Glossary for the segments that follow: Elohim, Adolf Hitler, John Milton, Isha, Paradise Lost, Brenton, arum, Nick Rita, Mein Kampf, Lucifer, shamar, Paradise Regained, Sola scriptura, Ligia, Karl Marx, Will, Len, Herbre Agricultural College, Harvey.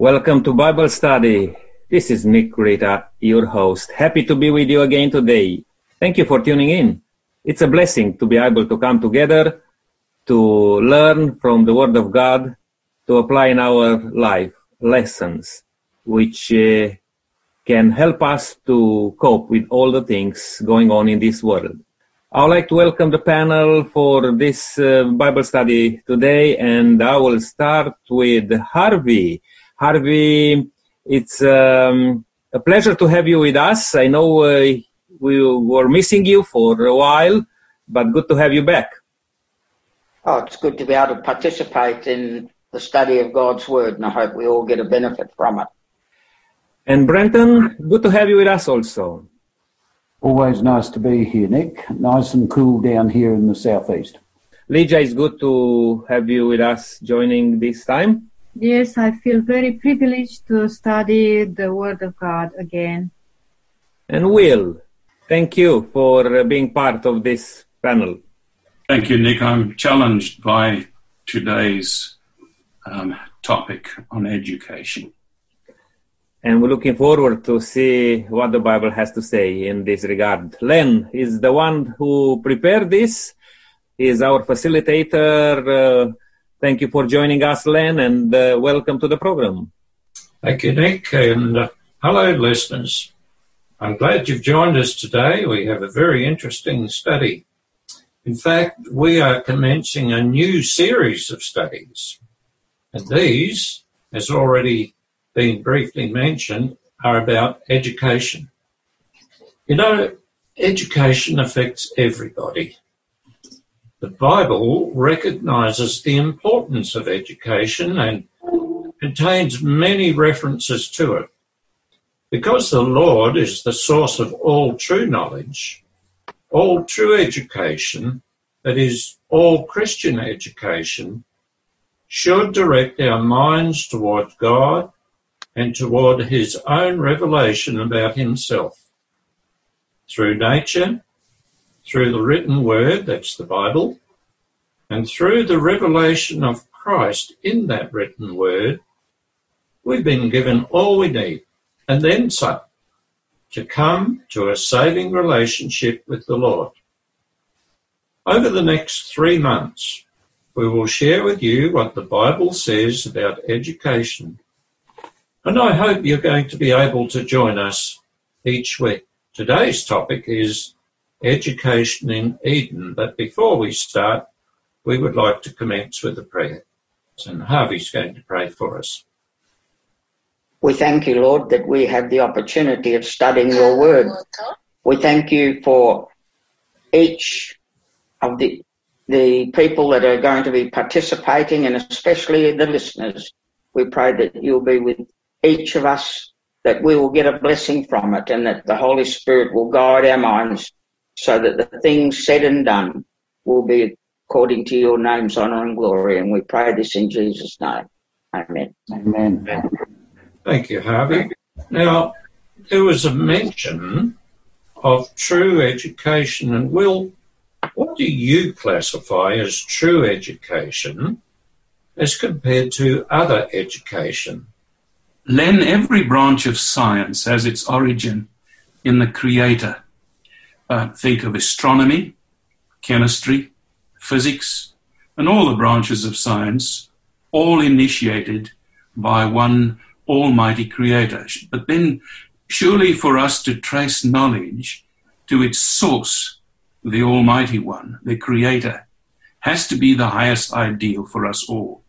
Welcome to Bible Study. This is Nick Rita, your host. Happy to be with you again today. Thank you for tuning in. It's a blessing to be able to come together, to learn from the Word of God, to apply in our life lessons, which can help us to cope with all the things going on in this world. I would like to welcome the panel for this Bible study today, and I will start with Harvey. Harvey, it's a pleasure to have you with us. I know we were missing you for a while, but good to have you back. Oh, it's good to be able to participate in the study of God's Word, and I hope we all get a benefit from it. And Brenton, good to have you with us also. Always nice to be here, Nick. Nice and cool down here in the southeast. Ligia, it's good to have you with us joining this time. Yes, I feel very privileged to study the Word of God again. And Will, thank you for being part of this panel. Thank you, Nick. I'm challenged by today's topic on education. And we're looking forward to see what the Bible has to say in this regard. Len is the one who prepared this. He is our facilitator. Thank you for joining us, Len, and welcome to the program. Thank you, Nick, and hello, listeners. I'm glad you've joined us today. We have a very interesting study. In fact, we are commencing a new series of studies, and these, as already been briefly mentioned, are about education. You know, education affects everybody. The Bible recognises the importance of education and contains many references to it. Because the Lord is the source of all true knowledge, all true education, that is, all Christian education, should direct our minds towards God and toward his own revelation about himself. Through nature, through the written word, that's the Bible, and through the revelation of Christ in that written word, we've been given all we need, and then some, to come to a saving relationship with the Lord. Over the next 3 months, we will share with you what the Bible says about education, and I hope you're going to be able to join us each week. Today's topic is education in Eden. But before we start, we would like to commence with a prayer. And Harvey's going to pray for us. We thank you, Lord, that we have the opportunity of studying your word. We thank you for each of the people that are going to be participating, and especially the listeners. We pray that you'll be with each of us, that we will get a blessing from it, and that the Holy Spirit will guide our minds so that the things said and done will be according to your name's honour and glory. And we pray this in Jesus' name. Amen. Amen. Thank you, Harvey. Now, there was a mention of true education. And Will, what do you classify as true education as compared to other education? Len, every branch of science has its origin in the Creator. Think of astronomy, chemistry, physics, and all the branches of science, all initiated by one almighty Creator. But then surely for us to trace knowledge to its source, the Almighty One, the Creator, has to be the highest ideal for us all.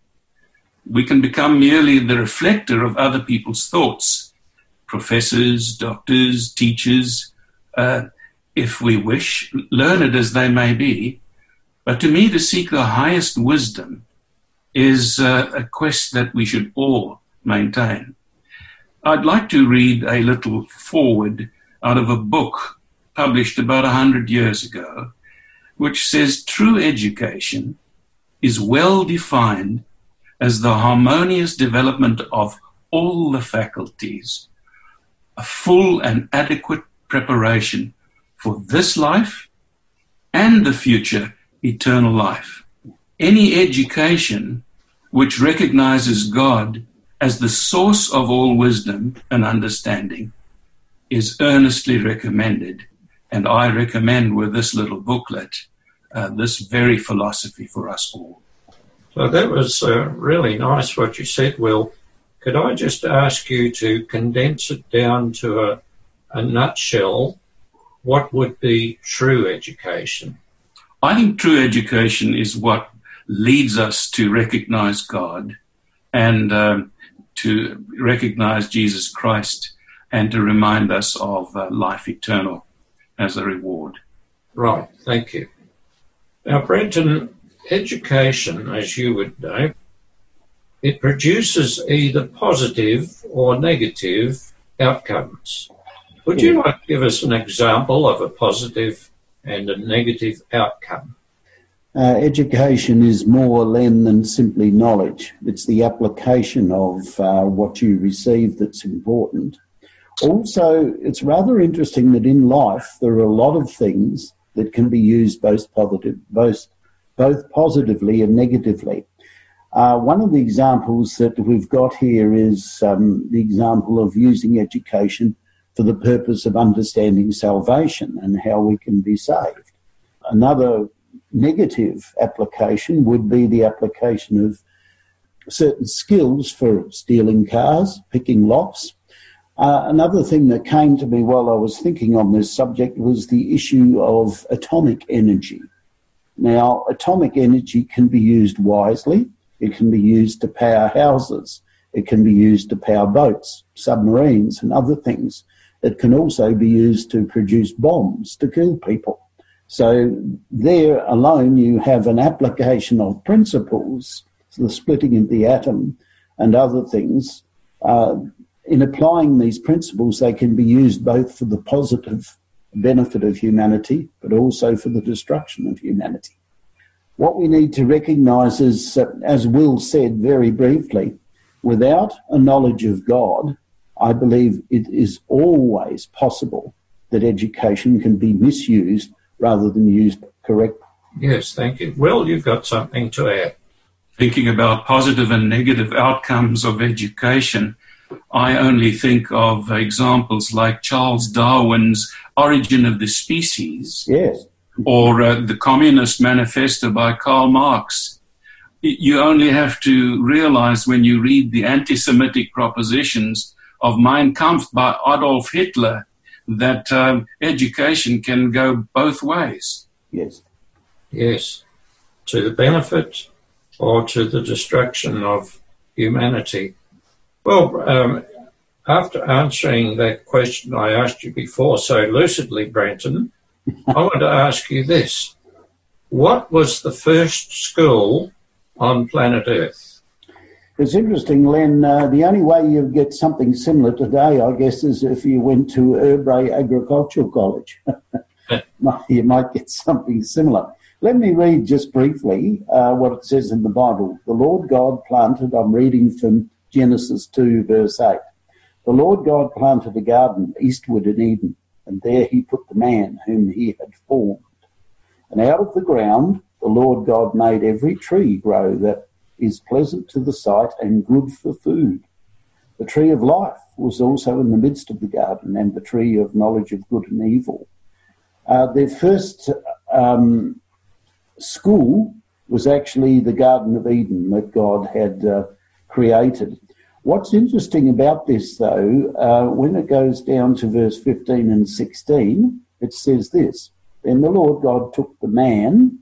We can become merely the reflector of other people's thoughts, professors, doctors, teachers, if we wish, learned as they may be. But to me, to seek the highest wisdom is a quest that we should all maintain. I'd like to read a little foreword out of a book published about 100 years ago, which says true education is well defined as the harmonious development of all the faculties, a full and adequate preparation for this life and the future eternal life. Any education which recognizes God as the source of all wisdom and understanding, is earnestly recommended. And I recommend with this little booklet, this very philosophy for us all. So that was really nice what you said, Will. Could I just ask you to condense it down to a nutshell? What would be true education? I think true education is what leads us to recognize God and to recognize Jesus Christ and to remind us of life eternal as a reward. Right, thank you. Now, Brenton, education, as you would know, it produces either positive or negative outcomes. Would you like to give us an example of a positive and a negative outcome? Education is more, Len, than simply knowledge. It's the application of what you receive that's important. Also, it's rather interesting that in life there are a lot of things that can be used both positively and negatively. One of the examples that we've got here is the example of using education for the purpose of understanding salvation and how we can be saved. Another negative application would be the application of certain skills for stealing cars, picking locks. Another thing that came to me while I was thinking on this subject was the issue of atomic energy. Now, atomic energy can be used wisely. It can be used to power houses. It can be used to power boats, submarines, and other things. It can also be used to produce bombs to kill people. So there alone you have an application of principles, the splitting of the atom and other things. In applying these principles, they can be used both for the positive benefit of humanity, but also for the destruction of humanity. What we need to recognise is, as Will said very briefly, without a knowledge of God, I believe it is always possible that education can be misused rather than used correctly. Yes, thank you. Will, you've got something to add. Thinking about positive and negative outcomes of education, I only think of examples like Charles Darwin's Origin of the Species, yes, or the Communist Manifesto by Karl Marx. You only have to realize when you read the anti-Semitic propositions of Mein Kampf by Adolf Hitler that education can go both ways. Yes. Yes, to the benefit or to the destruction of humanity. Well, after answering that question I asked you before so lucidly, Brenton, I want to ask you this. What was the first school on planet Earth? It's interesting, Len. The only way you get something similar today, I guess, is if you went to Herbre Agricultural College. You might get something similar. Let me read just briefly what it says in the Bible. The Lord God planted, I'm reading from Genesis 2, verse 8. The Lord God planted a garden eastward in Eden, and there he put the man whom he had formed. And out of the ground the Lord God made every tree grow that is pleasant to the sight and good for food. The tree of life was also in the midst of the garden, and the tree of knowledge of good and evil. Their first school was actually the Garden of Eden that God had created. What's interesting about this, though, when it goes down to verse 15 and 16, it says this: Then the Lord God took the man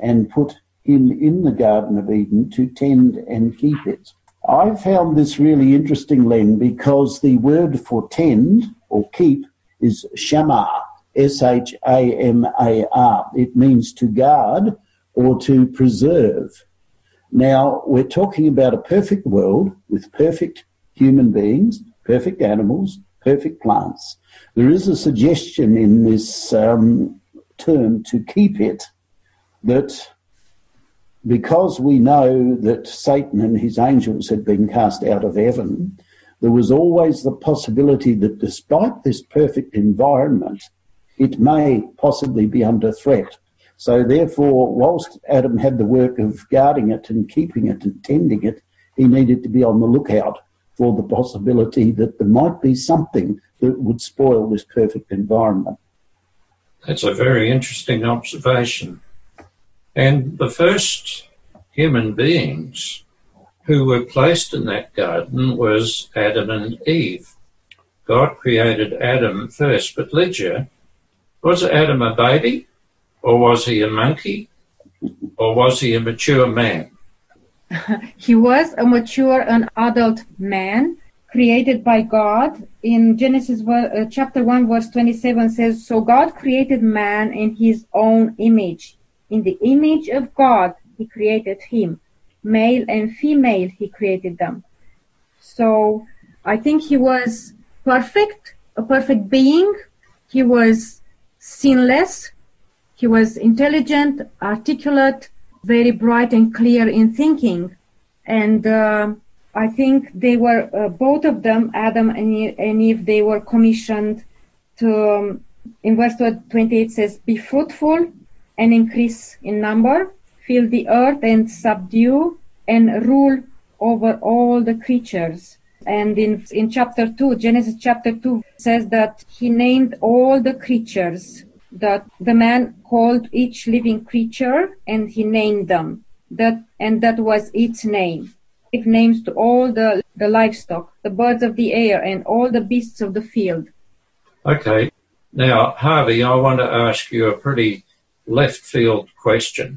and put him in the Garden of Eden to tend and keep it. I found this really interesting, Len, because the word for tend or keep is shamar, S-H-A-M-A-R. It means to guard or to preserve. Now, we're talking about a perfect world with perfect human beings, perfect animals, perfect plants. There is a suggestion in this term to keep it, that because we know that Satan and his angels had been cast out of heaven, there was always the possibility that despite this perfect environment, it may possibly be under threat. So therefore, whilst Adam had the work of guarding it and keeping it and tending it, he needed to be on the lookout for the possibility that there might be something that would spoil this perfect environment. That's a very interesting observation. And the first human beings who were placed in that garden was Adam and Eve. God created Adam first, but Ligia, was Adam a baby, or was he a monkey, or was he a mature man? He was a mature and adult man created by God. In Genesis chapter 1, verse 27 says, "So God created man in his own image. In the image of God, he created him. Male and female, he created them." So I think he was perfect, a perfect being. He was sinless. He was intelligent, articulate, very bright and clear in thinking. And I think they were, both of them, Adam and Eve, they were commissioned to, in verse 28 says, "Be fruitful and increase in number, fill the earth and subdue and rule over all the creatures." And in chapter 2, Genesis chapter 2 says that he named all the creatures, that the man called each living creature and he named them, and that was its name. It names to all the livestock, the birds of the air and all the beasts of the field. Okay. Now, Harvey, I want to ask you a pretty left field question.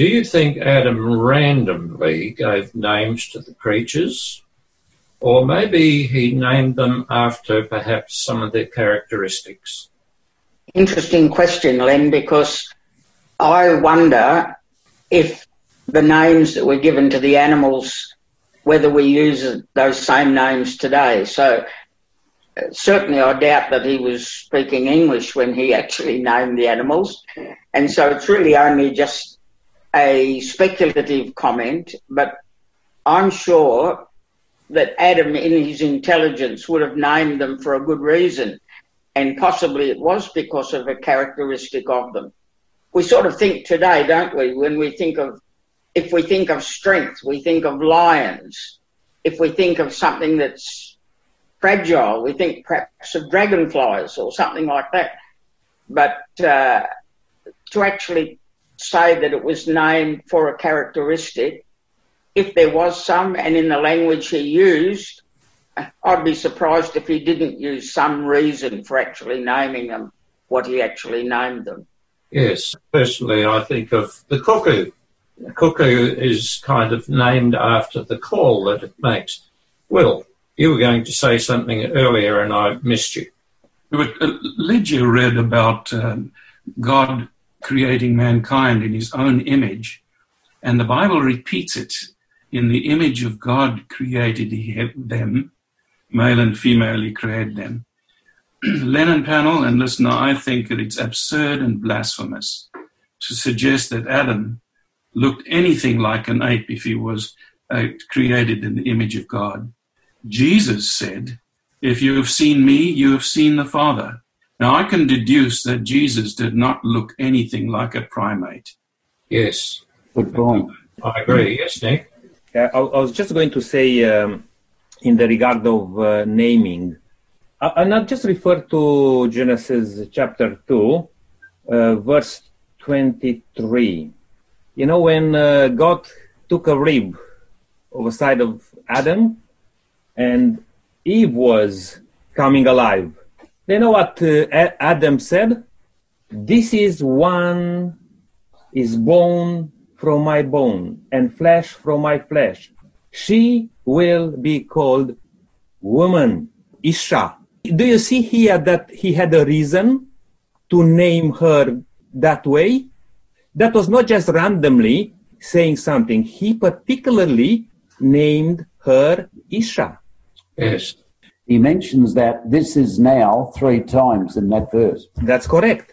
Do you think Adam randomly gave names to the creatures? Or maybe he named them after perhaps some of their characteristics? Interesting question, Len, because I wonder if the names that were given to the animals, whether we use those same names today. So certainly I doubt that he was speaking English when he actually named the animals. And so it's really only just a speculative comment, but I'm sure that Adam in his intelligence would have named them for a good reason, and possibly it was because of a characteristic of them. We sort of think today, don't we, when we think of, if we think of strength, we think of lions. If we think of something that's fragile, we think perhaps of dragonflies or something like that. But to actually say that it was named for a characteristic, if there was some, and in the language he used, I'd be surprised if he didn't use some reason for actually naming them, what he actually named them. Yes, personally I think of the cuckoo. The cuckoo is kind of named after the call that it makes. Will, you were going to say something earlier and I missed you. Ligia read about God creating mankind in his own image, and the Bible repeats it. "In the image of God created he them, male and female he created them." Lennon panel and listener, I think that it's absurd and blasphemous to suggest that Adam looked anything like an ape if he was created in the image of God. Jesus said, "If you have seen me, you have seen the Father." Now I can deduce that Jesus did not look anything like a primate. Yes. Good point. I agree. Yes, Nick? I was just going to say in the regard of naming, and I'll just refer to Genesis chapter 2, verse 23. You know, when God took a rib of the side of Adam and Eve was coming alive, you know what Adam said? "This is one is bone from my bone and flesh from my flesh. She will be called woman, Isha." Do you see here that he had a reason to name her that way? That was not just randomly saying something. He particularly named her Isha. Yes. He mentions that "this is now" 3 times in that verse. That's correct.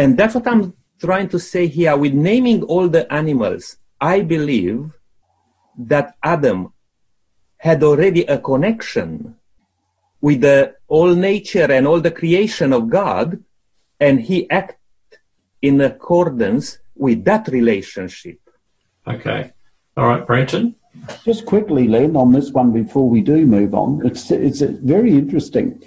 And that's what I'm trying to say here with naming all the animals. I believe that Adam had already a connection with the all nature and all the creation of God, and he acted in accordance with that relationship. Okay. All right, Brenton? Just quickly, Len, on this one before we do move on, it's very interesting.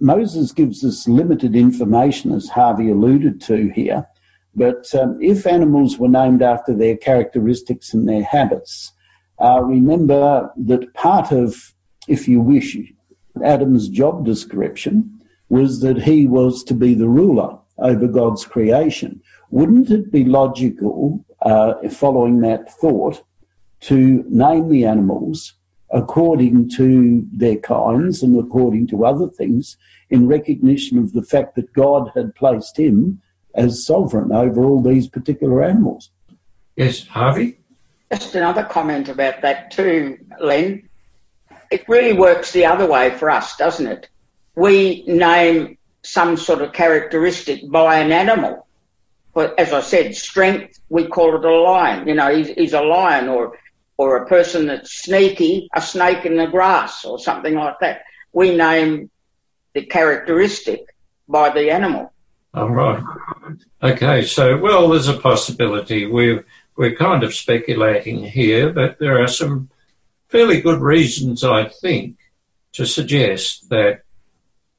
Moses gives us limited information, as Harvey alluded to here, but if animals were named after their characteristics and their habits, remember that part of, if you wish, Adam's job description was that he was to be the ruler over God's creation. Wouldn't it be logical, following that thought, to name the animals according to their kinds and according to other things in recognition of the fact that God had placed him as sovereign over all these particular animals? Yes, Harvey? Just another comment about that too, Len. It really works the other way for us, doesn't it? We name some sort of characteristic by an animal. But as I said, strength, we call it a lion. You know, he's a lion, or a person that's sneaky, a snake in the grass or something like that. We name the characteristic by the animal. All right. Okay, so, well, there's a possibility. We're kind of speculating here, but there are some fairly good reasons, I think, to suggest that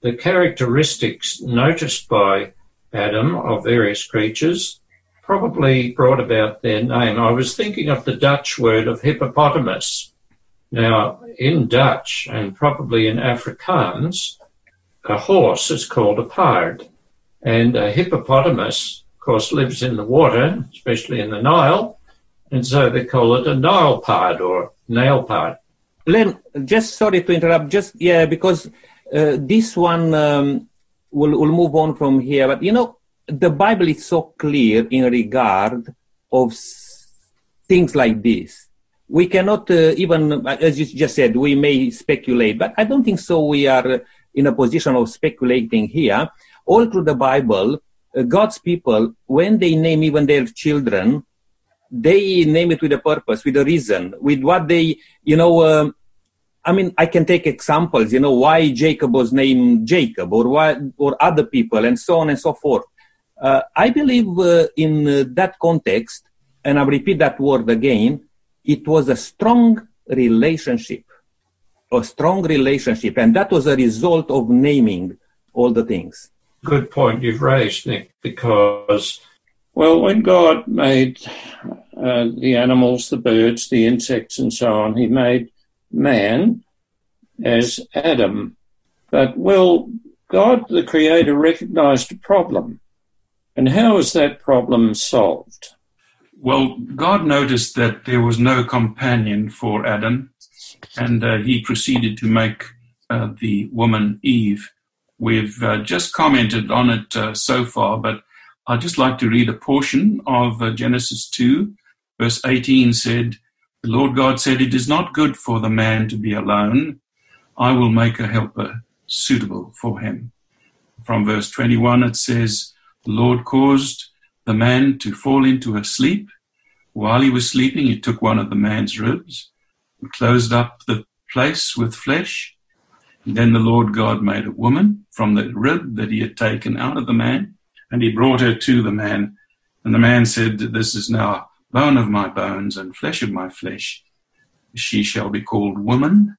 the characteristics noticed by Adam of various creatures probably brought about their name. I was thinking of the Dutch word of hippopotamus. Now, in Dutch and probably in Afrikaans, a horse is called a paard. And a hippopotamus, of course, lives in the water, especially in the Nile, and so they call it a Nile paard or nail paard. Len, just sorry to interrupt, just, yeah, because this one we'll move on from here. But, you know, the Bible is so clear in regard of things like this. We cannot even, as you just said, we may speculate, but I don't think so we are in a position of speculating here. All through the Bible, God's people, when they name even their children, they name it with a purpose, with a reason, with what they, you know, I mean, I can take examples, you know, why Jacob was named Jacob, or why, or other people, and so on and so forth. I believe in that context, and I repeat that word again, it was a strong relationship, and that was a result of naming all the things. Good point you've raised, Nick, because, well, when God made the animals, the birds, the insects and so on, he made man as Adam. But, well, God, the Creator, recognised a problem. And how was that problem solved? Well, God noticed that there was no companion for Adam, and he proceeded to make the woman Eve. We've just commented on it so far, but I'd just like to read a portion of Genesis 2, verse 18 said, "The Lord God said, it is not good for the man to be alone. I will make a helper suitable for him." From verse 21, it says, "The Lord caused the man to fall into a sleep. While he was sleeping, he took one of the man's ribs and closed up the place with flesh. Then the Lord God made a woman from the rib that he had taken out of the man, and he brought her to the man. And the man said, 'This is now bone of my bones and flesh of my flesh. She shall be called woman,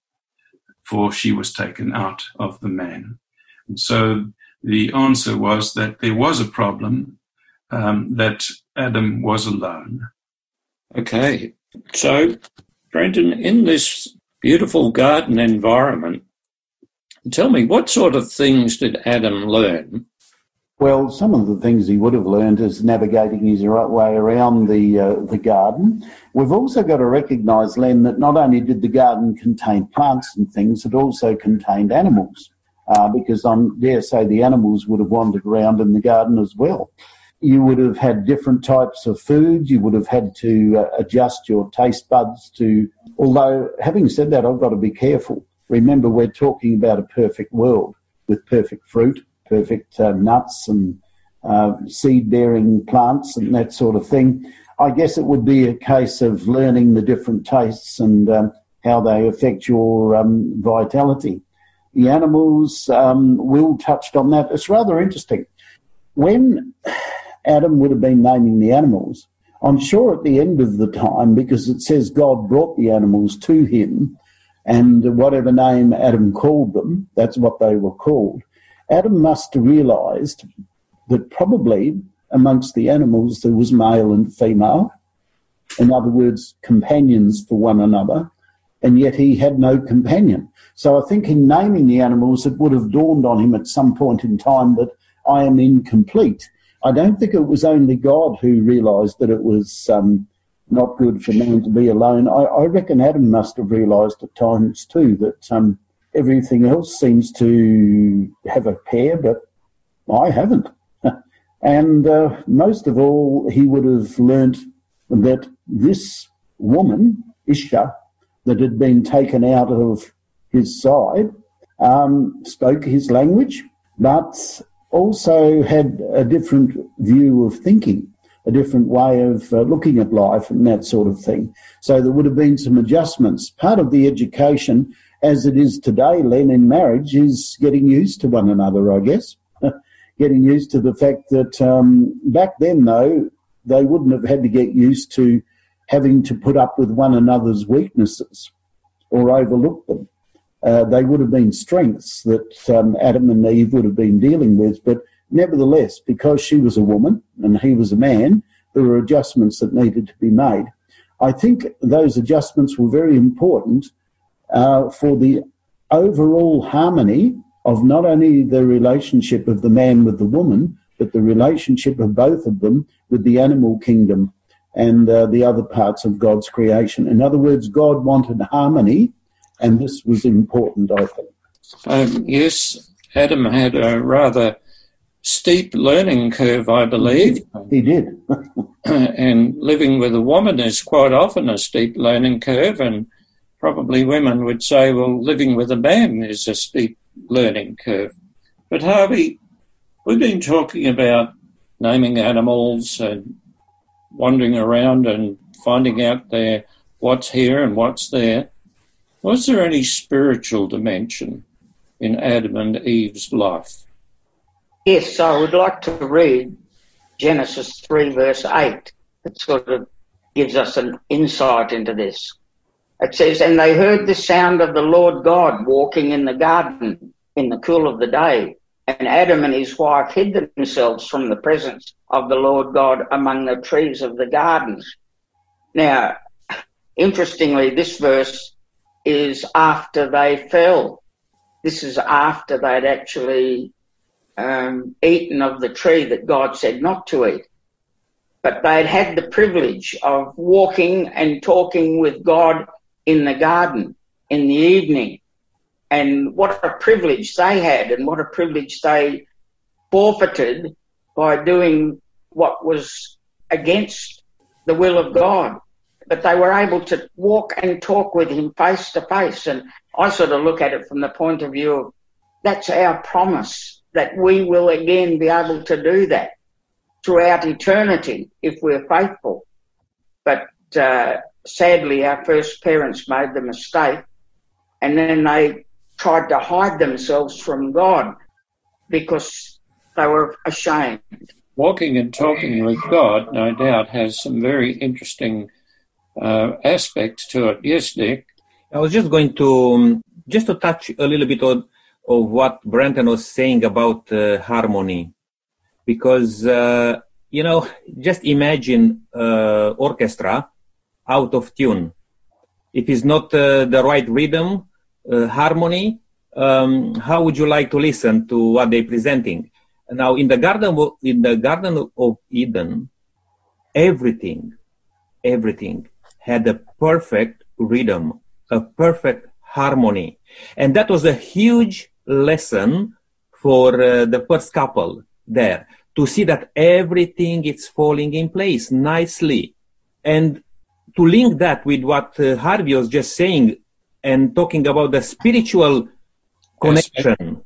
for she was taken out of the man.'" And so the answer was that there was a problem, that Adam was alone. Okay. So, Brenton, in this beautiful garden environment, tell me, what sort of things did Adam learn? Well, some of the things he would have learned is navigating his right way around the garden. We've also got to recognise, Len, that not only did the garden contain plants and things, it also contained animals, because I dare say the animals would have wandered around in the garden as well. You would have had different types of food. You would have had to adjust your taste buds to... Although, having said that, I've got to be careful. Remember, we're talking about a perfect world with perfect fruit, perfect nuts and seed-bearing plants and that sort of thing. I guess it would be a case of learning the different tastes and how they affect your vitality. The animals, Will touched on that. It's rather interesting. When Adam would have been naming the animals, I'm sure at the end of the time, because it says God brought the animals to him, and whatever name Adam called them, that's what they were called. Adam must have realised that probably amongst the animals there was male and female, in other words, companions for one another, and yet he had no companion. So I think in naming the animals, it would have dawned on him at some point in time that I am incomplete. I don't think it was only God who realised that it was not good for man to be alone. I reckon Adam must have realised at times too that everything else seems to have a pair, but I haven't. And most of all, he would have learnt that this woman, Isha, that had been taken out of his side, spoke his language, but also had a different view of thinking, a different way of looking at life and that sort of thing. So there would have been some adjustments. Part of the education, as it is today, Len, in marriage, is getting used to one another, I guess. Getting used to the fact that back then, though, they wouldn't have had to get used to having to put up with one another's weaknesses or overlook them. They would have been strengths that Adam and Eve would have been dealing with. But nevertheless, because she was a woman and he was a man, there were adjustments that needed to be made. I think those adjustments were very important for the overall harmony of not only the relationship of the man with the woman, but the relationship of both of them with the animal kingdom and the other parts of God's creation. In other words, God wanted harmony, and this was important, I think. Yes, Adam had a rather steep learning curve, I believe. He did. And living with a woman is quite often a steep learning curve, and probably women would say, well, living with a man is a steep learning curve. But, Harvey, we've been talking about naming animals and wandering around and finding out what's here and what's there. Was there any spiritual dimension in Adam and Eve's life? Yes, I would like to read Genesis 3, verse 8. It sort of gives us an insight into this. It says, "And they heard the sound of the Lord God walking in the garden in the cool of the day, and Adam and his wife hid themselves from the presence of the Lord God among the trees of the garden." Now, interestingly, this verse is after they fell. This is after they'd actually eaten of the tree that God said not to eat. But they'd had the privilege of walking and talking with God in the garden in the evening. And what a privilege they had, and what a privilege they forfeited by doing what was against the will of God. But they were able to walk and talk with him face to face. And I sort of look at it from the point of view of that's our promise, that we will again be able to do that throughout eternity if we're faithful. But sadly, our first parents made the mistake, and then they tried to hide themselves from God because they were ashamed. Walking and talking with God, no doubt, has some very interesting aspects to it. Yes, Nick? I was just going to just to touch a little bit on what Brenton was saying about harmony, because you know, just imagine orchestra out of tune. If it's not the right rhythm, harmony, how would you like to listen to what they're presenting? Now, in the Garden of Eden, everything had a perfect rhythm, a perfect harmony. And that was a huge lesson for the first couple there, to see that everything is falling in place nicely. And to link that with what Harvey was just saying and talking about the spiritual connection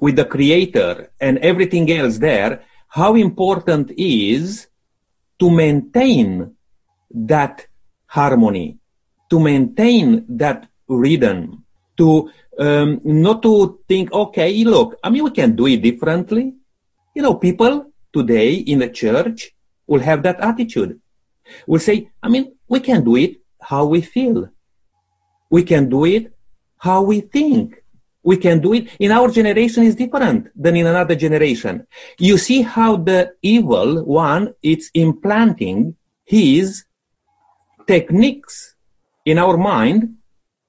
with the Creator and everything else there, how important is to maintain that harmony, to maintain that rhythm, to not to think, okay, look, I mean, we can do it differently. You know, people today in the church will have that attitude. We say, I mean, we can do it how we feel. We can do it how we think. We can do it. In our generation is different than in another generation. You see how the evil one is implanting his techniques in our mind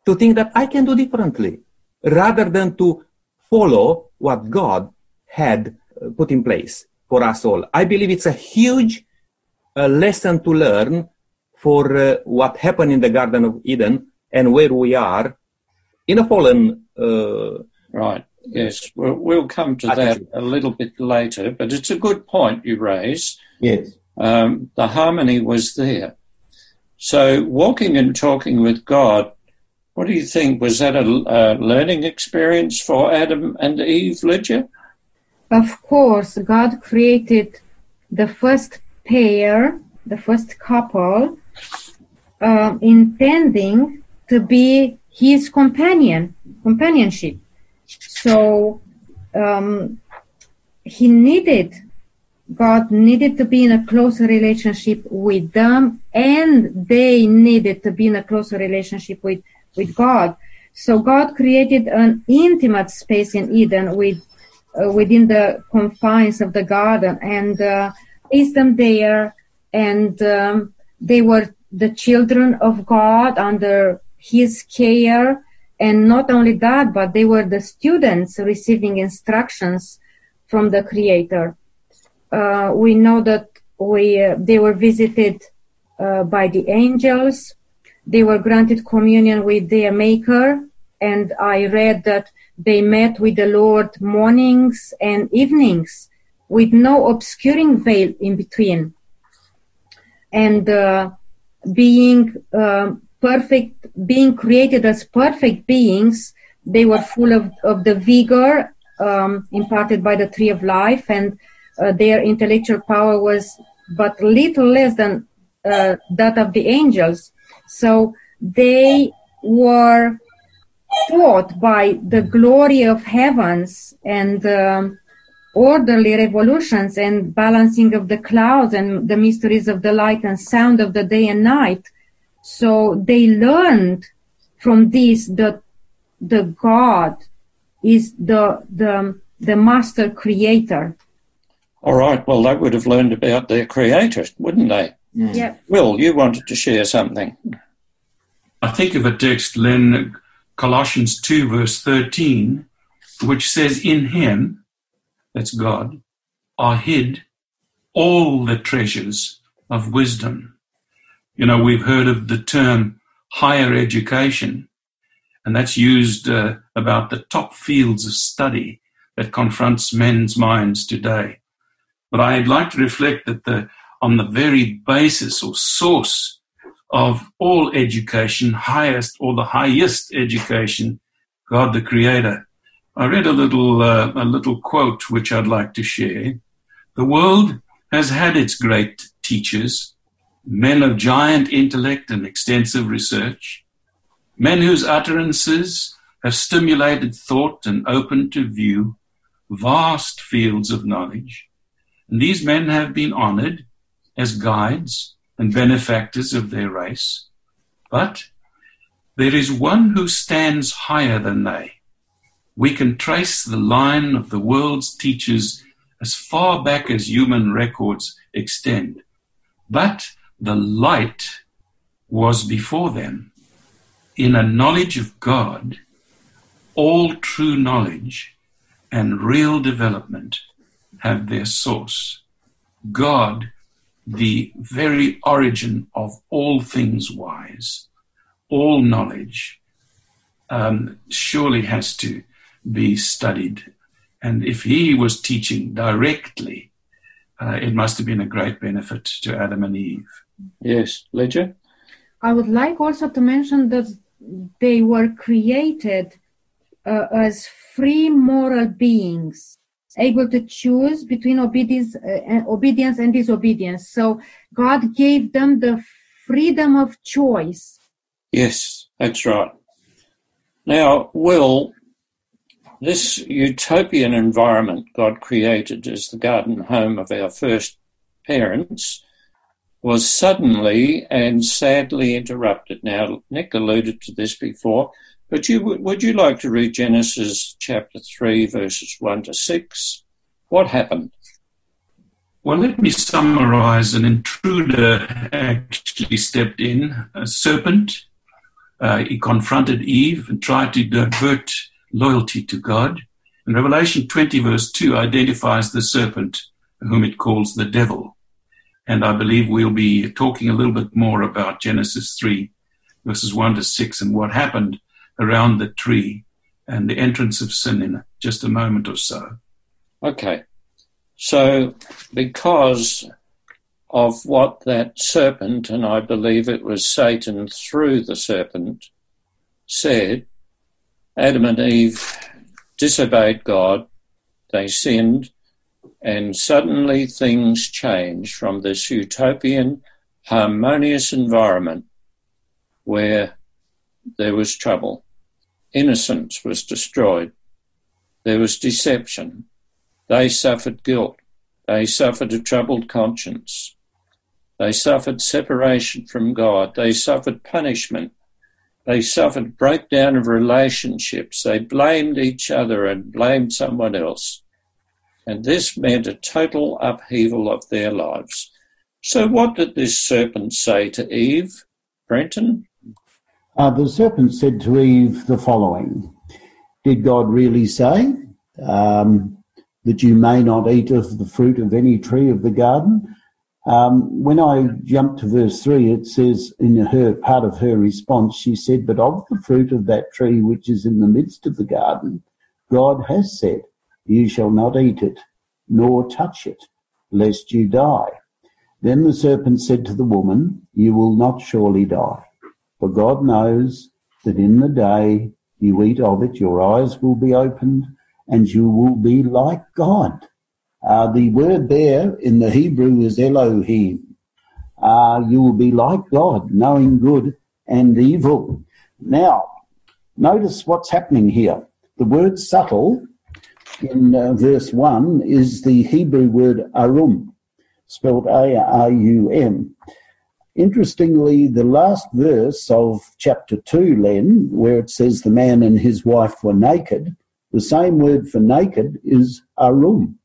to think that I can do differently, rather than to follow what God had put in place for us all. I believe it's a huge lesson to learn for what happened in the Garden of Eden and where we are in a fallen... Right, yes. We'll come to attitude. That a little bit later, but it's a good point you raise. Yes. The harmony was there. So walking and talking with God, what do you think? Was that a learning experience for Adam and Eve, Ligia? Of course, God created the first pair, the first couple, intending to be his companionship. So God needed to be in a closer relationship with them, and they needed to be in a closer relationship with God. So God created an intimate space in Eden within the confines of the garden and placed them there, and they were the children of God under his care. And not only that, but they were the students receiving instructions from the Creator. We know that they were visited by the angels. They were granted communion with their Maker, and I read that they met with the Lord mornings and evenings with no obscuring veil in between. And being created as perfect beings, they were full of the vigor imparted by the tree of life, and their intellectual power was but little less than that of the angels. So they were taught by the glory of heavens and orderly revolutions and balancing of the clouds and the mysteries of the light and sound of the day and night. So they learned from this that the God is the master creator. All right. Well, they would have learned about their creator, wouldn't they? Mm. Yeah. Will, you wanted to share something. I think of a text, Len, Colossians 2, verse 13, which says, in him, that's God, are hid all the treasures of wisdom. You know, we've heard of the term higher education, and that's used about the top fields of study that confronts men's minds today. But I'd like to reflect that on the very basis or source of all education, the highest education, God the Creator. I read a little quote which I'd like to share. The world has had its great teachers, men of giant intellect and extensive research, men whose utterances have stimulated thought and opened to view vast fields of knowledge. And these men have been honored as guides and benefactors of their race. But there is one who stands higher than they. We can trace the line of the world's teachers as far back as human records extend. But the light was before them. In a knowledge of God, all true knowledge and real development have their source. God, the very origin of all things wise, all knowledge, surely has to be studied. And if he was teaching directly, it must have been a great benefit to Adam and Eve. Yes, Ligia? I would like also to mention that they were created as free moral beings, able to choose between obedience and disobedience. So God gave them the freedom of choice. Yes, that's right. Now, Will, this utopian environment God created as the garden home of our first parents was suddenly and sadly interrupted. Now, Nick alluded to this before, but would you like to read Genesis chapter 3, verses 1 to 6? What happened? Well, let me summarize. An intruder actually stepped in, a serpent. He confronted Eve and tried to divert loyalty to God. And Revelation 20, verse 2, identifies the serpent, whom it calls the devil. And I believe we'll be talking a little bit more about Genesis 3, verses 1 to 6, and what happened around the tree and the entrance of sin in just a moment or so. Okay. So because of what that serpent, and I believe it was Satan through the serpent, said, Adam and Eve disobeyed God. They sinned. And suddenly things change from this utopian, harmonious environment where there was trouble. Innocence was destroyed. There was deception. They suffered guilt. They suffered a troubled conscience. They suffered separation from God. They suffered punishment. They suffered breakdown of relationships. They blamed each other and blamed someone else. And this meant a total upheaval of their lives. So what did this serpent say to Eve, Brenton? The serpent said to Eve the following. Did God really say that you may not eat of the fruit of any tree of the garden? When I jump to verse 3, it says in her part of her response, she said, but of the fruit of that tree which is in the midst of the garden, God has said, you shall not eat it, nor touch it, lest you die. Then the serpent said to the woman, you will not surely die, for God knows that in the day you eat of it, your eyes will be opened, and you will be like God. The word there in the Hebrew is Elohim. You will be like God, knowing good and evil. Now, notice what's happening here. The word subtle in verse 1 is the Hebrew word arum, spelled A-R-U-M. Interestingly, the last verse of chapter 2, Len, where it says the man and his wife were naked, the same word for naked is arum.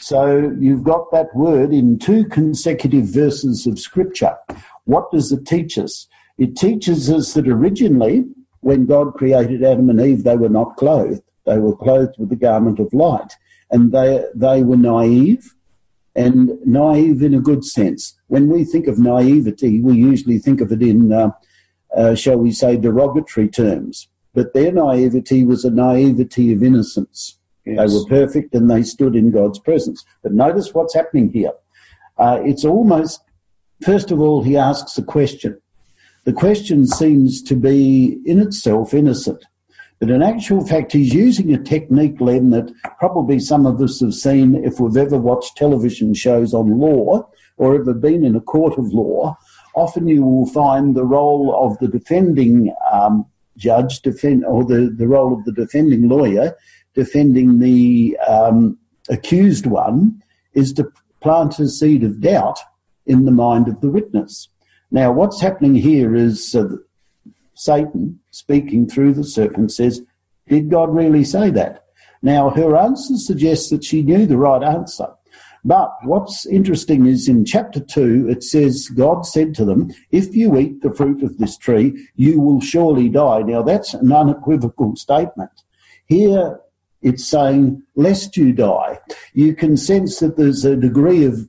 So you've got that word in two consecutive verses of Scripture. What does it teach us? It teaches us that originally, when God created Adam and Eve, they were not clothed. They were clothed with the garment of light, and they were naive, and naive in a good sense. When we think of naivety, we usually think of it in, shall we say, derogatory terms. But their naivety was a naivety of innocence. Yes. They were perfect, and they stood in God's presence. But notice what's happening here. It's almost, first of all, he asks a question. The question seems to be in itself innocent. But in actual fact, he's using a technique, Len, that probably some of us have seen if we've ever watched television shows on law or ever been in a court of law. Often you will find the role of the defending judge or the role of the defending lawyer defending the accused one is to plant a seed of doubt in the mind of the witness. Now, what's happening here is Satan, speaking through the serpent, says, did God really say that? Now, her answer suggests that she knew the right answer. But what's interesting is in chapter 2, it says, God said to them, if you eat the fruit of this tree, you will surely die. Now, that's an unequivocal statement. Here, it's saying, lest you die. You can sense that there's a degree of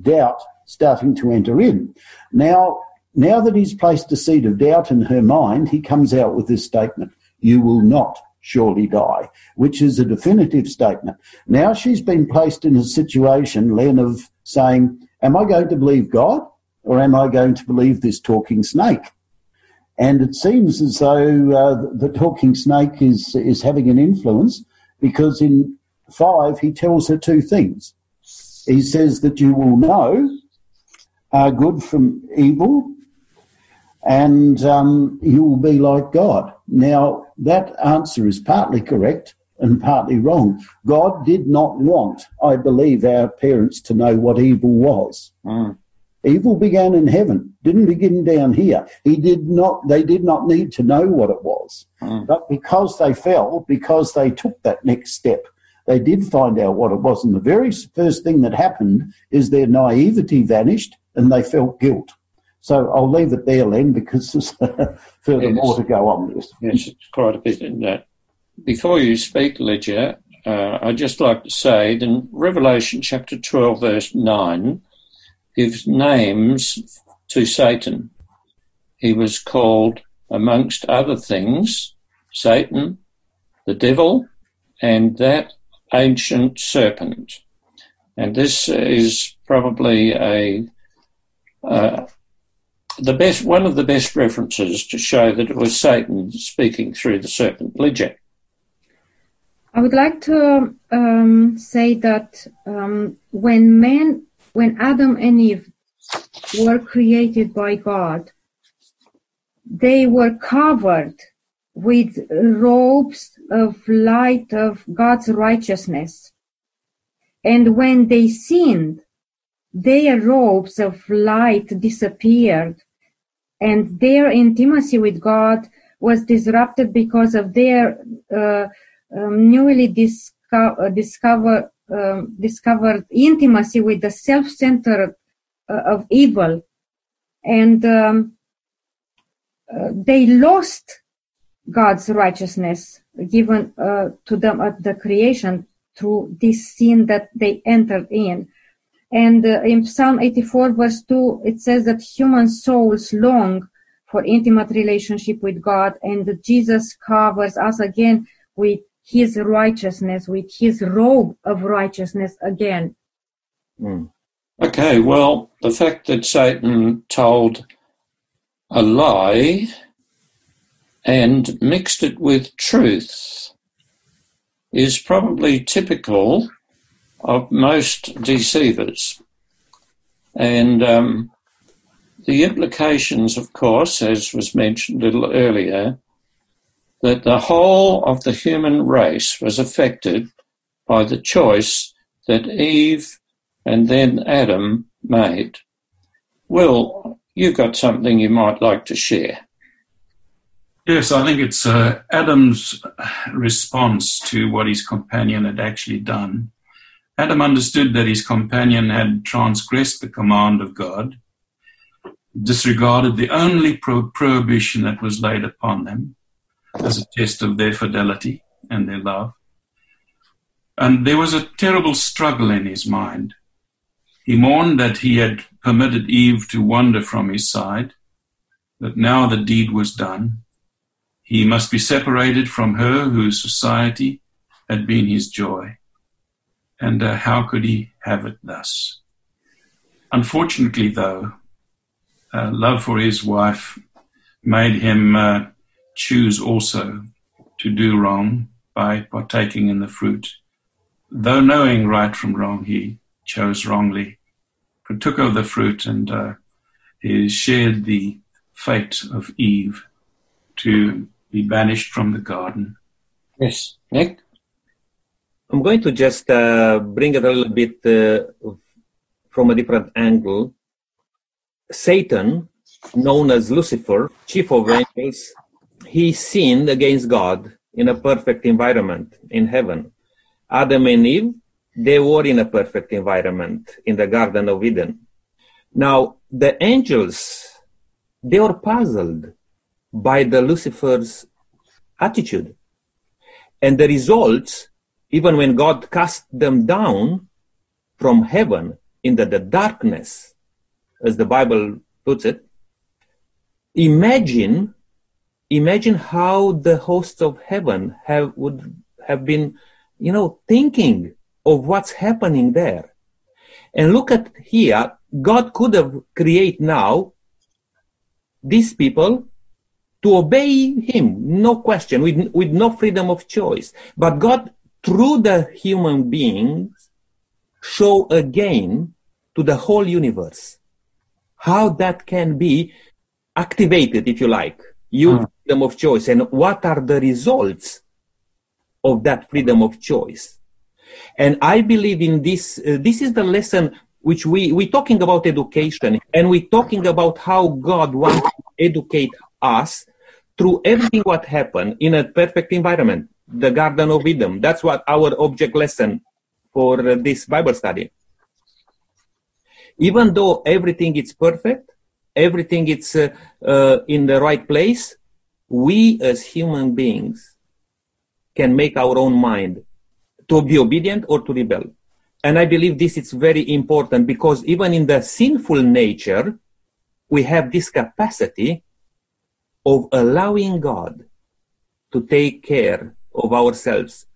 doubt starting to enter in. Now that he's placed a seed of doubt in her mind, he comes out with this statement, you will not surely die, which is a definitive statement. Now she's been placed in a situation, Len, of saying, am I going to believe God or am I going to believe this talking snake? And it seems as though the talking snake is having an influence, because in 5 he tells her two things. He says that you will know good from evil, and you will be like God. Now, that answer is partly correct and partly wrong. God did not want, I believe, our parents to know what evil was. Mm. Evil began in heaven, didn't begin down here. They did not need to know what it was. Mm. But because they fell, because they took that next step, they did find out what it was. And the very first thing that happened is their naivety vanished and they felt guilt. So I'll leave it there, Len, because there's more to go on with. Yes, it's quite a bit in that. Before you speak, Ligia, I'd just like to say that in Revelation chapter 12, verse 9, gives names to Satan. He was called, amongst other things, Satan, the devil, and that ancient serpent. And this is probably one of the best references to show that it was Satan speaking through the serpent. Ligia. I would like to say that when Adam and Eve were created by God, they were covered with robes of light of God's righteousness. And when they sinned, their robes of light disappeared, and their intimacy with God was disrupted because of their newly discovered intimacy with the self-centered of evil. And they lost God's righteousness given to them at the creation through this sin that they entered in. And in Psalm 84 verse 2, it says that human souls long for intimate relationship with God, and that Jesus covers us again with his righteousness, with his robe of righteousness again. Mm. Okay, well, the fact that Satan told a lie and mixed it with truth is probably typical of most deceivers. And the implications, of course, as was mentioned a little earlier, that the whole of the human race was affected by the choice that Eve and then Adam made. Will, you've got something you might like to share. Yes, I think it's Adam's response to what his companion had actually done. Adam understood that his companion had transgressed the command of God, disregarded the only prohibition that was laid upon them as a test of their fidelity and their love. And there was a terrible struggle in his mind. He mourned that he had permitted Eve to wander from his side, that now the deed was done. He must be separated from her whose society had been his joy. And how could he have it thus? Unfortunately, though, love for his wife made him choose also to do wrong by partaking in the fruit. Though knowing right from wrong, he chose wrongly, partook of the fruit, and he shared the fate of Eve to be banished from the garden. Yes, Nick? I'm going to just bring it a little bit from a different angle. Satan, known as Lucifer, chief of angels, he sinned against God in a perfect environment in heaven. Adam and Eve, they were in a perfect environment in the Garden of Eden. Now, the angels, they were puzzled by the Lucifer's attitude. And the results, even when God cast them down from heaven into the darkness, as the Bible puts it, imagine how the hosts of heaven would have been, thinking of what's happening there. And look at here, God could have created now these people to obey him, no question, with no freedom of choice. But God, through the human beings, show again to the whole universe how that can be activated, if you like, your freedom of choice, and what are the results of that freedom of choice. And I believe in this. This is the lesson which we're talking about education, and we're talking about how God wants to educate us through everything what happened in a perfect environment, the Garden of Eden. That's what our object lesson for this Bible study. Even though everything is perfect, everything is in the right place, we as human beings can make our own mind to be obedient or to rebel. And I believe this is very important, because even in the sinful nature, we have this capacity of allowing God to take care of ourselves.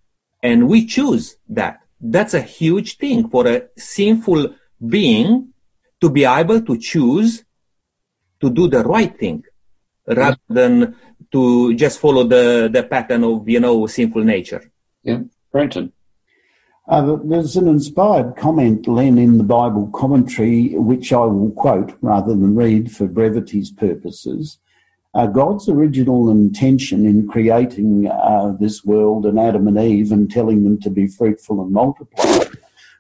And we choose that. That's a huge thing for a sinful being to be able to choose to do the right thing rather than to just follow the pattern of, you know, sinful nature. Yeah. Brenton. There's an inspired comment, Len, in the Bible commentary, which I will quote rather than read for brevity's purposes. God's original intention in creating this world and Adam and Eve and telling them to be fruitful and multiply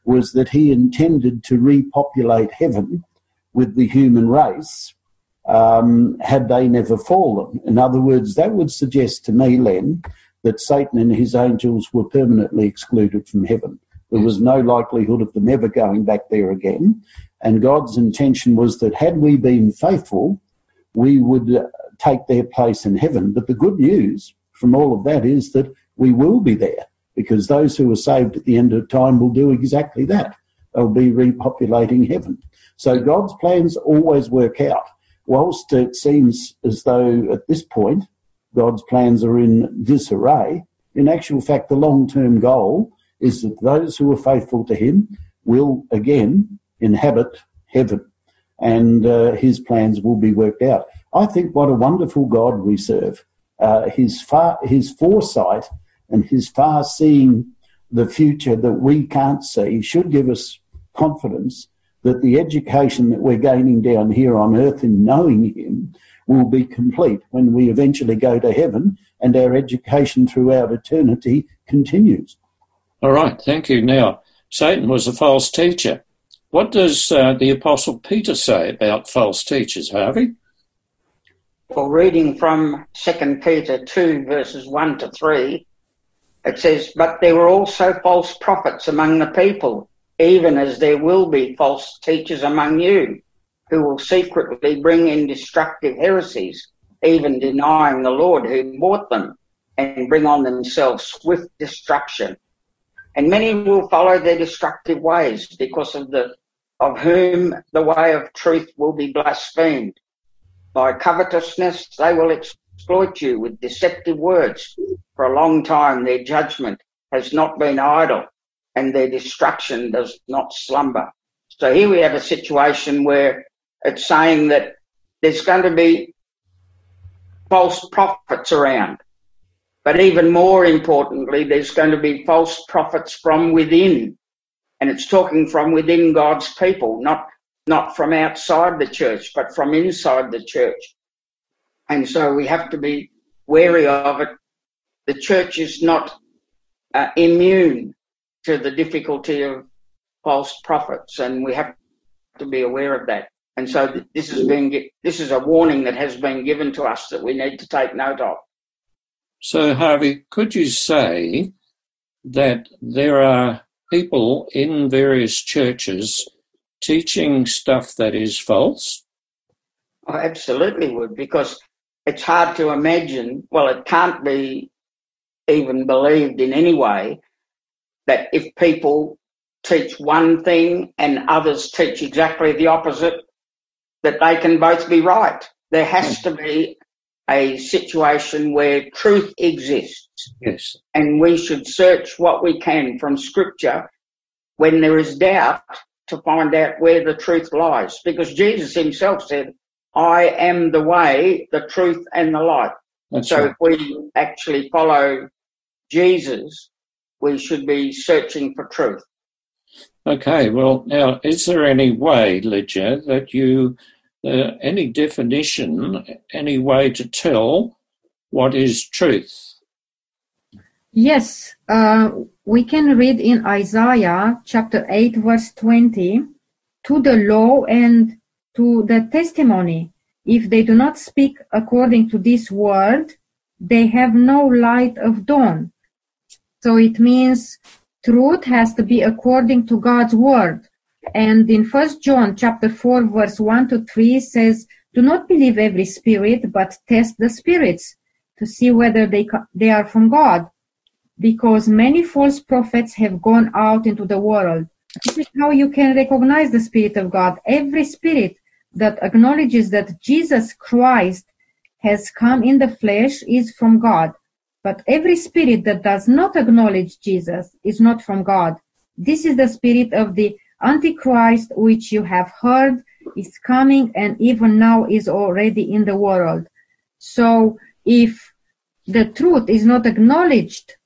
was that he intended to repopulate heaven with the human race had they never fallen. In other words, that would suggest to me, Len, that Satan and his angels were permanently excluded from heaven. There was no likelihood of them ever going back there again. And God's intention was that had we been faithful, we would take their place in heaven. But the good news from all of that is that we will be there, because those who are saved at the end of time will do exactly that. They'll be repopulating heaven. So God's plans always work out. Whilst it seems as though at this point God's plans are in disarray, in actual fact, the long-term goal is that those who are faithful to him will again inhabit heaven, and his plans will be worked out. I think what a wonderful God we serve. His foresight and his far-seeing the future that we can't see should give us confidence that the education that we're gaining down here on earth in knowing him will be complete when we eventually go to heaven, and our education throughout eternity continues. All right, thank you. Now, Satan was a false teacher. What does the Apostle Peter say about false teachers, Harvey? Well, reading from 2 Peter 2, verses 1 to 3, it says, "But there were also false prophets among the people, even as there will be false teachers among you, who will secretly bring in destructive heresies, even denying the Lord who bought them, and bring on themselves swift destruction. And many will follow their destructive ways, because of whom the way of truth will be blasphemed. By covetousness they will exploit you with deceptive words. For a long time their judgment has not been idle, and their destruction does not slumber." So here we have a situation where it's saying that there's going to be false prophets around. But even more importantly, there's going to be false prophets from within. And it's talking from within God's people, not from outside the church, but from inside the church. And so we have to be wary of it. The church is not immune to the difficulty of false prophets, and we have to be aware of that. And so this is a warning that has been given to us that we need to take note of. So, Harvey, could you say that there are people in various churches teaching stuff that is false? I absolutely would, because it's hard to imagine, well, it can't be even believed in any way, that if people teach one thing and others teach exactly the opposite, that they can both be right. There has to be a situation where truth exists. Yes. And we should search what we can from Scripture when there is doubt to find out where the truth lies. Because Jesus himself said, "I am the way, the truth and the life." That's so right. If we actually follow Jesus, we should be searching for truth. Okay, well, now, is there any way, Ligia, that you, any definition, any way to tell what is truth? Yes, we can read in Isaiah chapter 8, verse 20, to the law and to the testimony. If they do not speak according to this word, they have no light of dawn. So it means truth has to be according to God's word. And in 1 John chapter 4, verse 1-3 says, do not believe every spirit, but test the spirits to see whether they are from God, because many false prophets have gone out into the world. This is how you can recognize the Spirit of God. Every spirit that acknowledges that Jesus Christ has come in the flesh is from God. But every spirit that does not acknowledge Jesus is not from God. This is the spirit of the Antichrist, which you have heard is coming and even now is already in the world. So if the truth is not acknowledged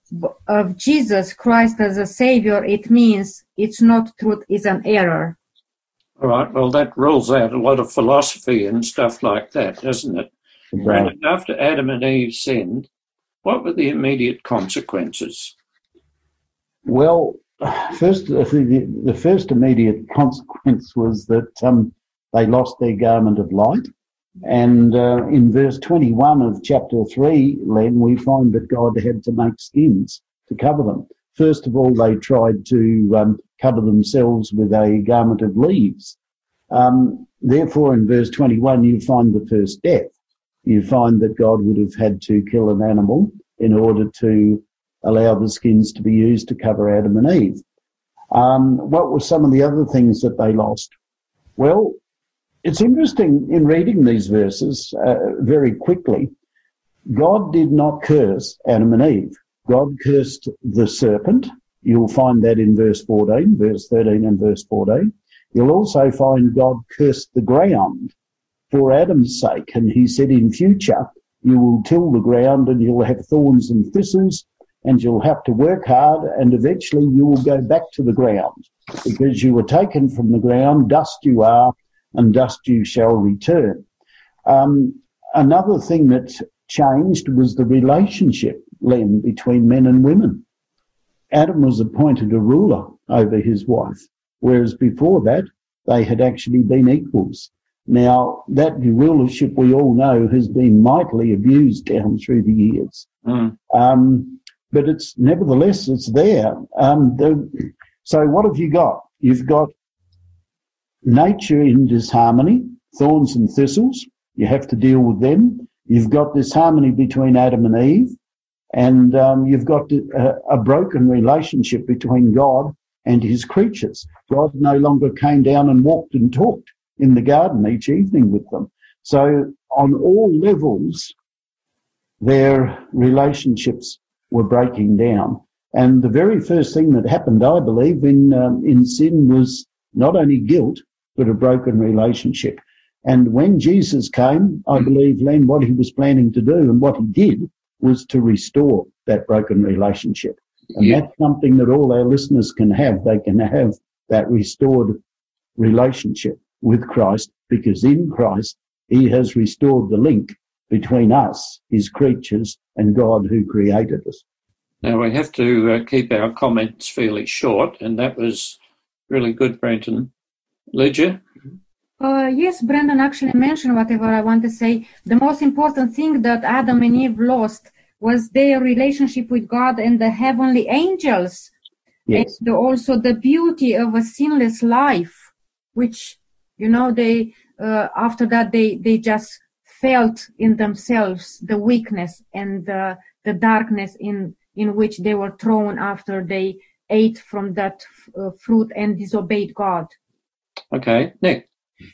of Jesus Christ as a Savior, it means it's not truth, it's an error. All right, well, that rules out a lot of philosophy and stuff like that, doesn't it? Right. And after Adam and Eve sinned, what were the immediate consequences? Well, the first immediate consequence was that they lost their garment of light. And in verse 21 of chapter 3, Len, we find that God had to make skins to cover them. First of all, they tried to cover themselves with a garment of leaves. Therefore, in verse 21, you find the first death. You find that God would have had to kill an animal in order to allow the skins to be used to cover Adam and Eve. What were some of the other things that they lost? Well, it's interesting in reading these verses very quickly. God did not curse Adam and Eve. God cursed the serpent. You'll find that in verse 14, verse 13 and verse 14. You'll also find God cursed the ground for Adam's sake. And he said, in future, you will till the ground and you'll have thorns and thistles and you'll have to work hard and eventually you will go back to the ground because you were taken from the ground, dust you are, and dust you shall return. Another thing that changed was the relationship, Len, between men and women. Adam was appointed a ruler over his wife, whereas before that they had actually been equals. Now, that rulership we all know has been mightily abused down through the years. But it's there. So what have you got? You've got nature in disharmony, thorns and thistles, you have to deal with them. You've got disharmony between Adam and Eve, and you've got a broken relationship between God and his creatures. God no longer came down and walked and talked in the garden each evening with them. So on all levels, their relationships were breaking down. And the very first thing that happened, I believe, in sin was not only guilt, but a broken relationship. And when Jesus came, I believe, Len, what he was planning to do and what he did was to restore that broken relationship. And that's something that all our listeners can have. They can have that restored relationship with Christ because in Christ, he has restored the link between us, his creatures, and God who created us. Now, we have to keep our comments fairly short, and that was really good, Brenton. Ligia? Yes, Brenton actually mentioned whatever I want to say. The most important thing that Adam and Eve lost was their relationship with God and the heavenly angels. Yes. And also the beauty of a sinless life, which, you know, they after that they just felt in themselves the weakness and the darkness in which they were thrown after they ate from that fruit and disobeyed God. Okay, Nick.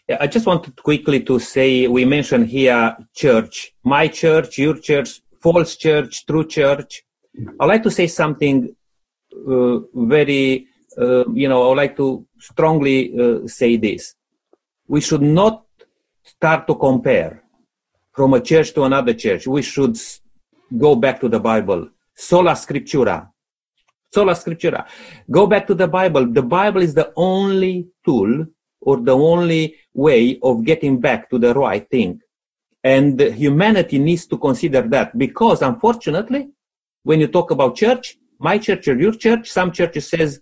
Yeah, I just wanted quickly to say, we mentioned here church, my church, your church, false church, true church. I'd like to say something I'd like to strongly say this. We should not start to compare from a church to another church. We should go back to the Bible. Sola scriptura. Go back to the Bible. The Bible is the only tool or the only way of getting back to the right thing. And humanity needs to consider that because, unfortunately, when you talk about church, my church or your church, some churches says,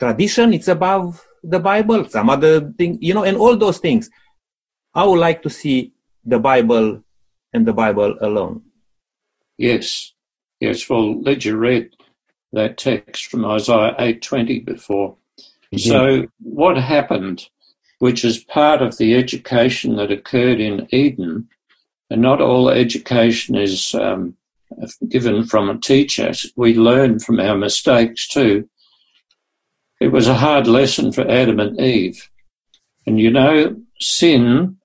tradition, it's above the Bible, some other thing, you know, and all those things. I would like to see the Bible and the Bible alone. Yes. Yes. Well, Ligia read that text from Isaiah 8:20 before. Yeah. So what happened, which is part of the education that occurred in Eden, and not all education is given from a teacher. We learn from our mistakes too. It was a hard lesson for Adam and Eve. And, you know, sin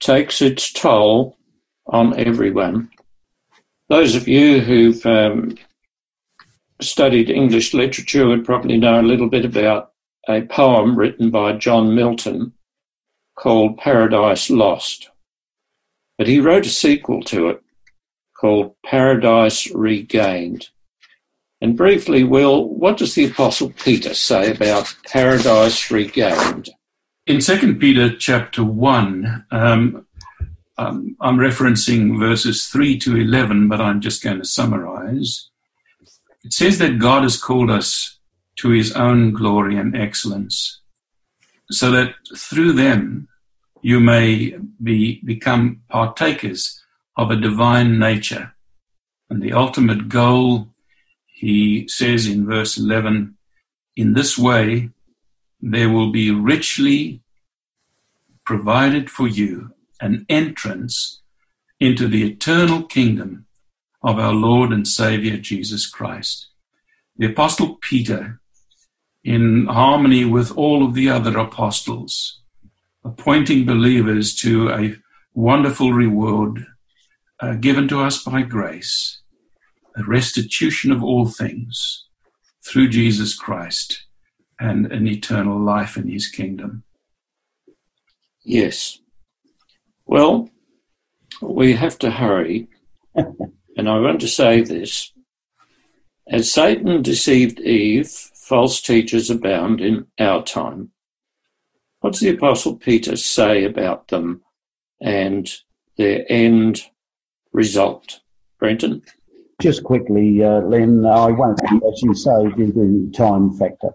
takes its toll on everyone. Those of you who've studied English literature would probably know a little bit about a poem written by John Milton called Paradise Lost. But he wrote a sequel to it called Paradise Regained. And briefly, Will, what does the Apostle Peter say about Paradise Regained? In 2 Peter chapter 1, I'm referencing verses 3 to 11, but I'm just going to summarize. It says that God has called us to his own glory and excellence, so that through them you may become partakers of a divine nature. And the ultimate goal, he says in verse 11, in this way there will be richly provided for you an entrance into the eternal kingdom of our Lord and Saviour Jesus Christ. The Apostle Peter, in harmony with all of the other apostles, appointing believers to a wonderful reward given to us by grace, a restitution of all things through Jesus Christ and an eternal life in his kingdom. Yes. Well, we have to hurry. And I want to say this. As Satan deceived Eve, false teachers abound in our time. What does the Apostle Peter say about them and their end result? Brenton? Just quickly, Len, I won't actually say due to time factor.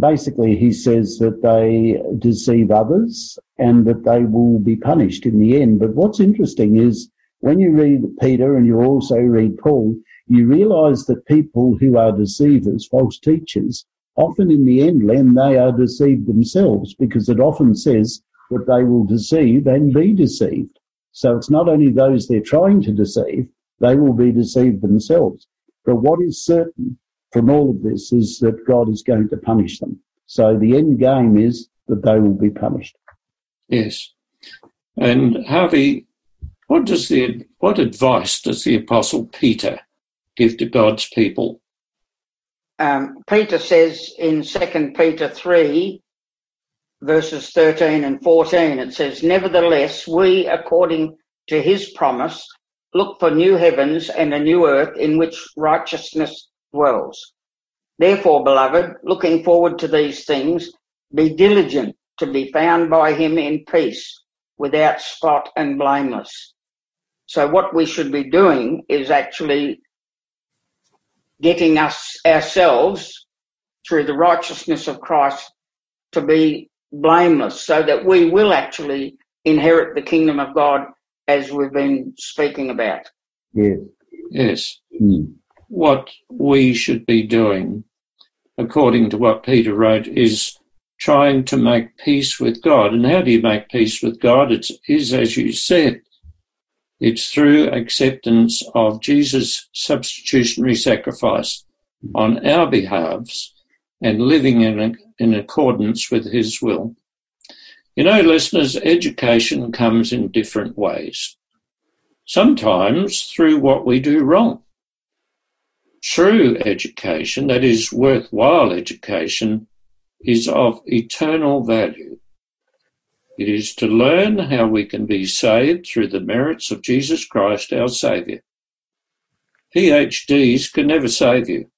Basically, he says that they deceive others and that they will be punished in the end. But what's interesting is when you read Peter and you also read Paul, you realise that people who are deceivers, false teachers, often in the end, Len, they are deceived themselves, because it often says that they will deceive and be deceived. So it's not only those they're trying to deceive, they will be deceived themselves. But what is certain from all of this is that God is going to punish them. So the end game is that they will be punished. Yes. And Harvey, what advice does the Apostle Peter give to God's people? Peter says in 2 Peter 3, verses 13 and 14, it says, nevertheless, we, according to his promise, look for new heavens and a new earth in which righteousness dwells. Therefore, beloved, looking forward to these things, be diligent to be found by him in peace, without spot and blameless. So what we should be doing is actually getting ourselves through the righteousness of Christ to be blameless, so that we will actually inherit the kingdom of God, as we've been speaking about. Yes. Yes. Mm. What we should be doing, according to what Peter wrote, is trying to make peace with God. And how do you make peace with God? It is, as you said, it's through acceptance of Jesus' substitutionary sacrifice on our behalves and living in accordance with his will. You know, listeners, education comes in different ways. Sometimes through what we do wrong. True education, that is worthwhile education, is of eternal value. It is to learn how we can be saved through the merits of Jesus Christ, our Saviour. PhDs can never save you.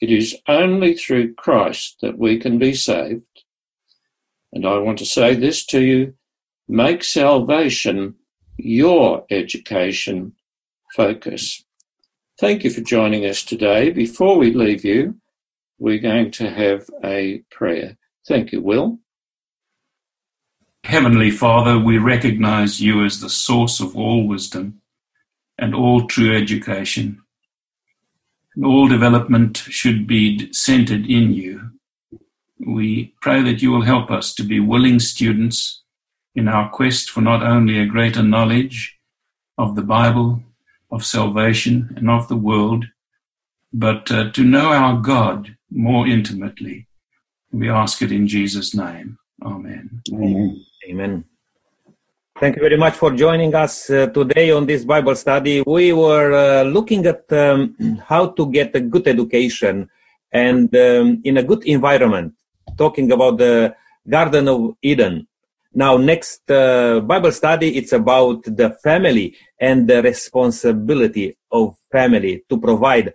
It is only through Christ that we can be saved. And I want to say this to you, make salvation your education focus. Thank you for joining us today. Before we leave you, we're going to have a prayer. Thank you, Will. Heavenly Father, we recognize you as the source of all wisdom and all true education. And all development should be centered in you. We pray that you will help us to be willing students in our quest for not only a greater knowledge of the Bible, of salvation, and of the world, but to know our God more intimately. We ask it in Jesus' name. Amen. Amen. Amen. Thank you very much for joining us today on this Bible study. We were looking at how to get a good education and in a good environment, talking about the Garden of Eden. Now, next Bible study, it's about the family and the responsibility of family to provide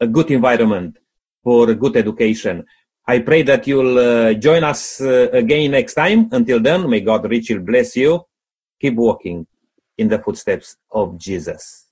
a good environment for a good education. I pray that you'll join us again next time. Until then, may God richly bless you. Keep walking in the footsteps of Jesus.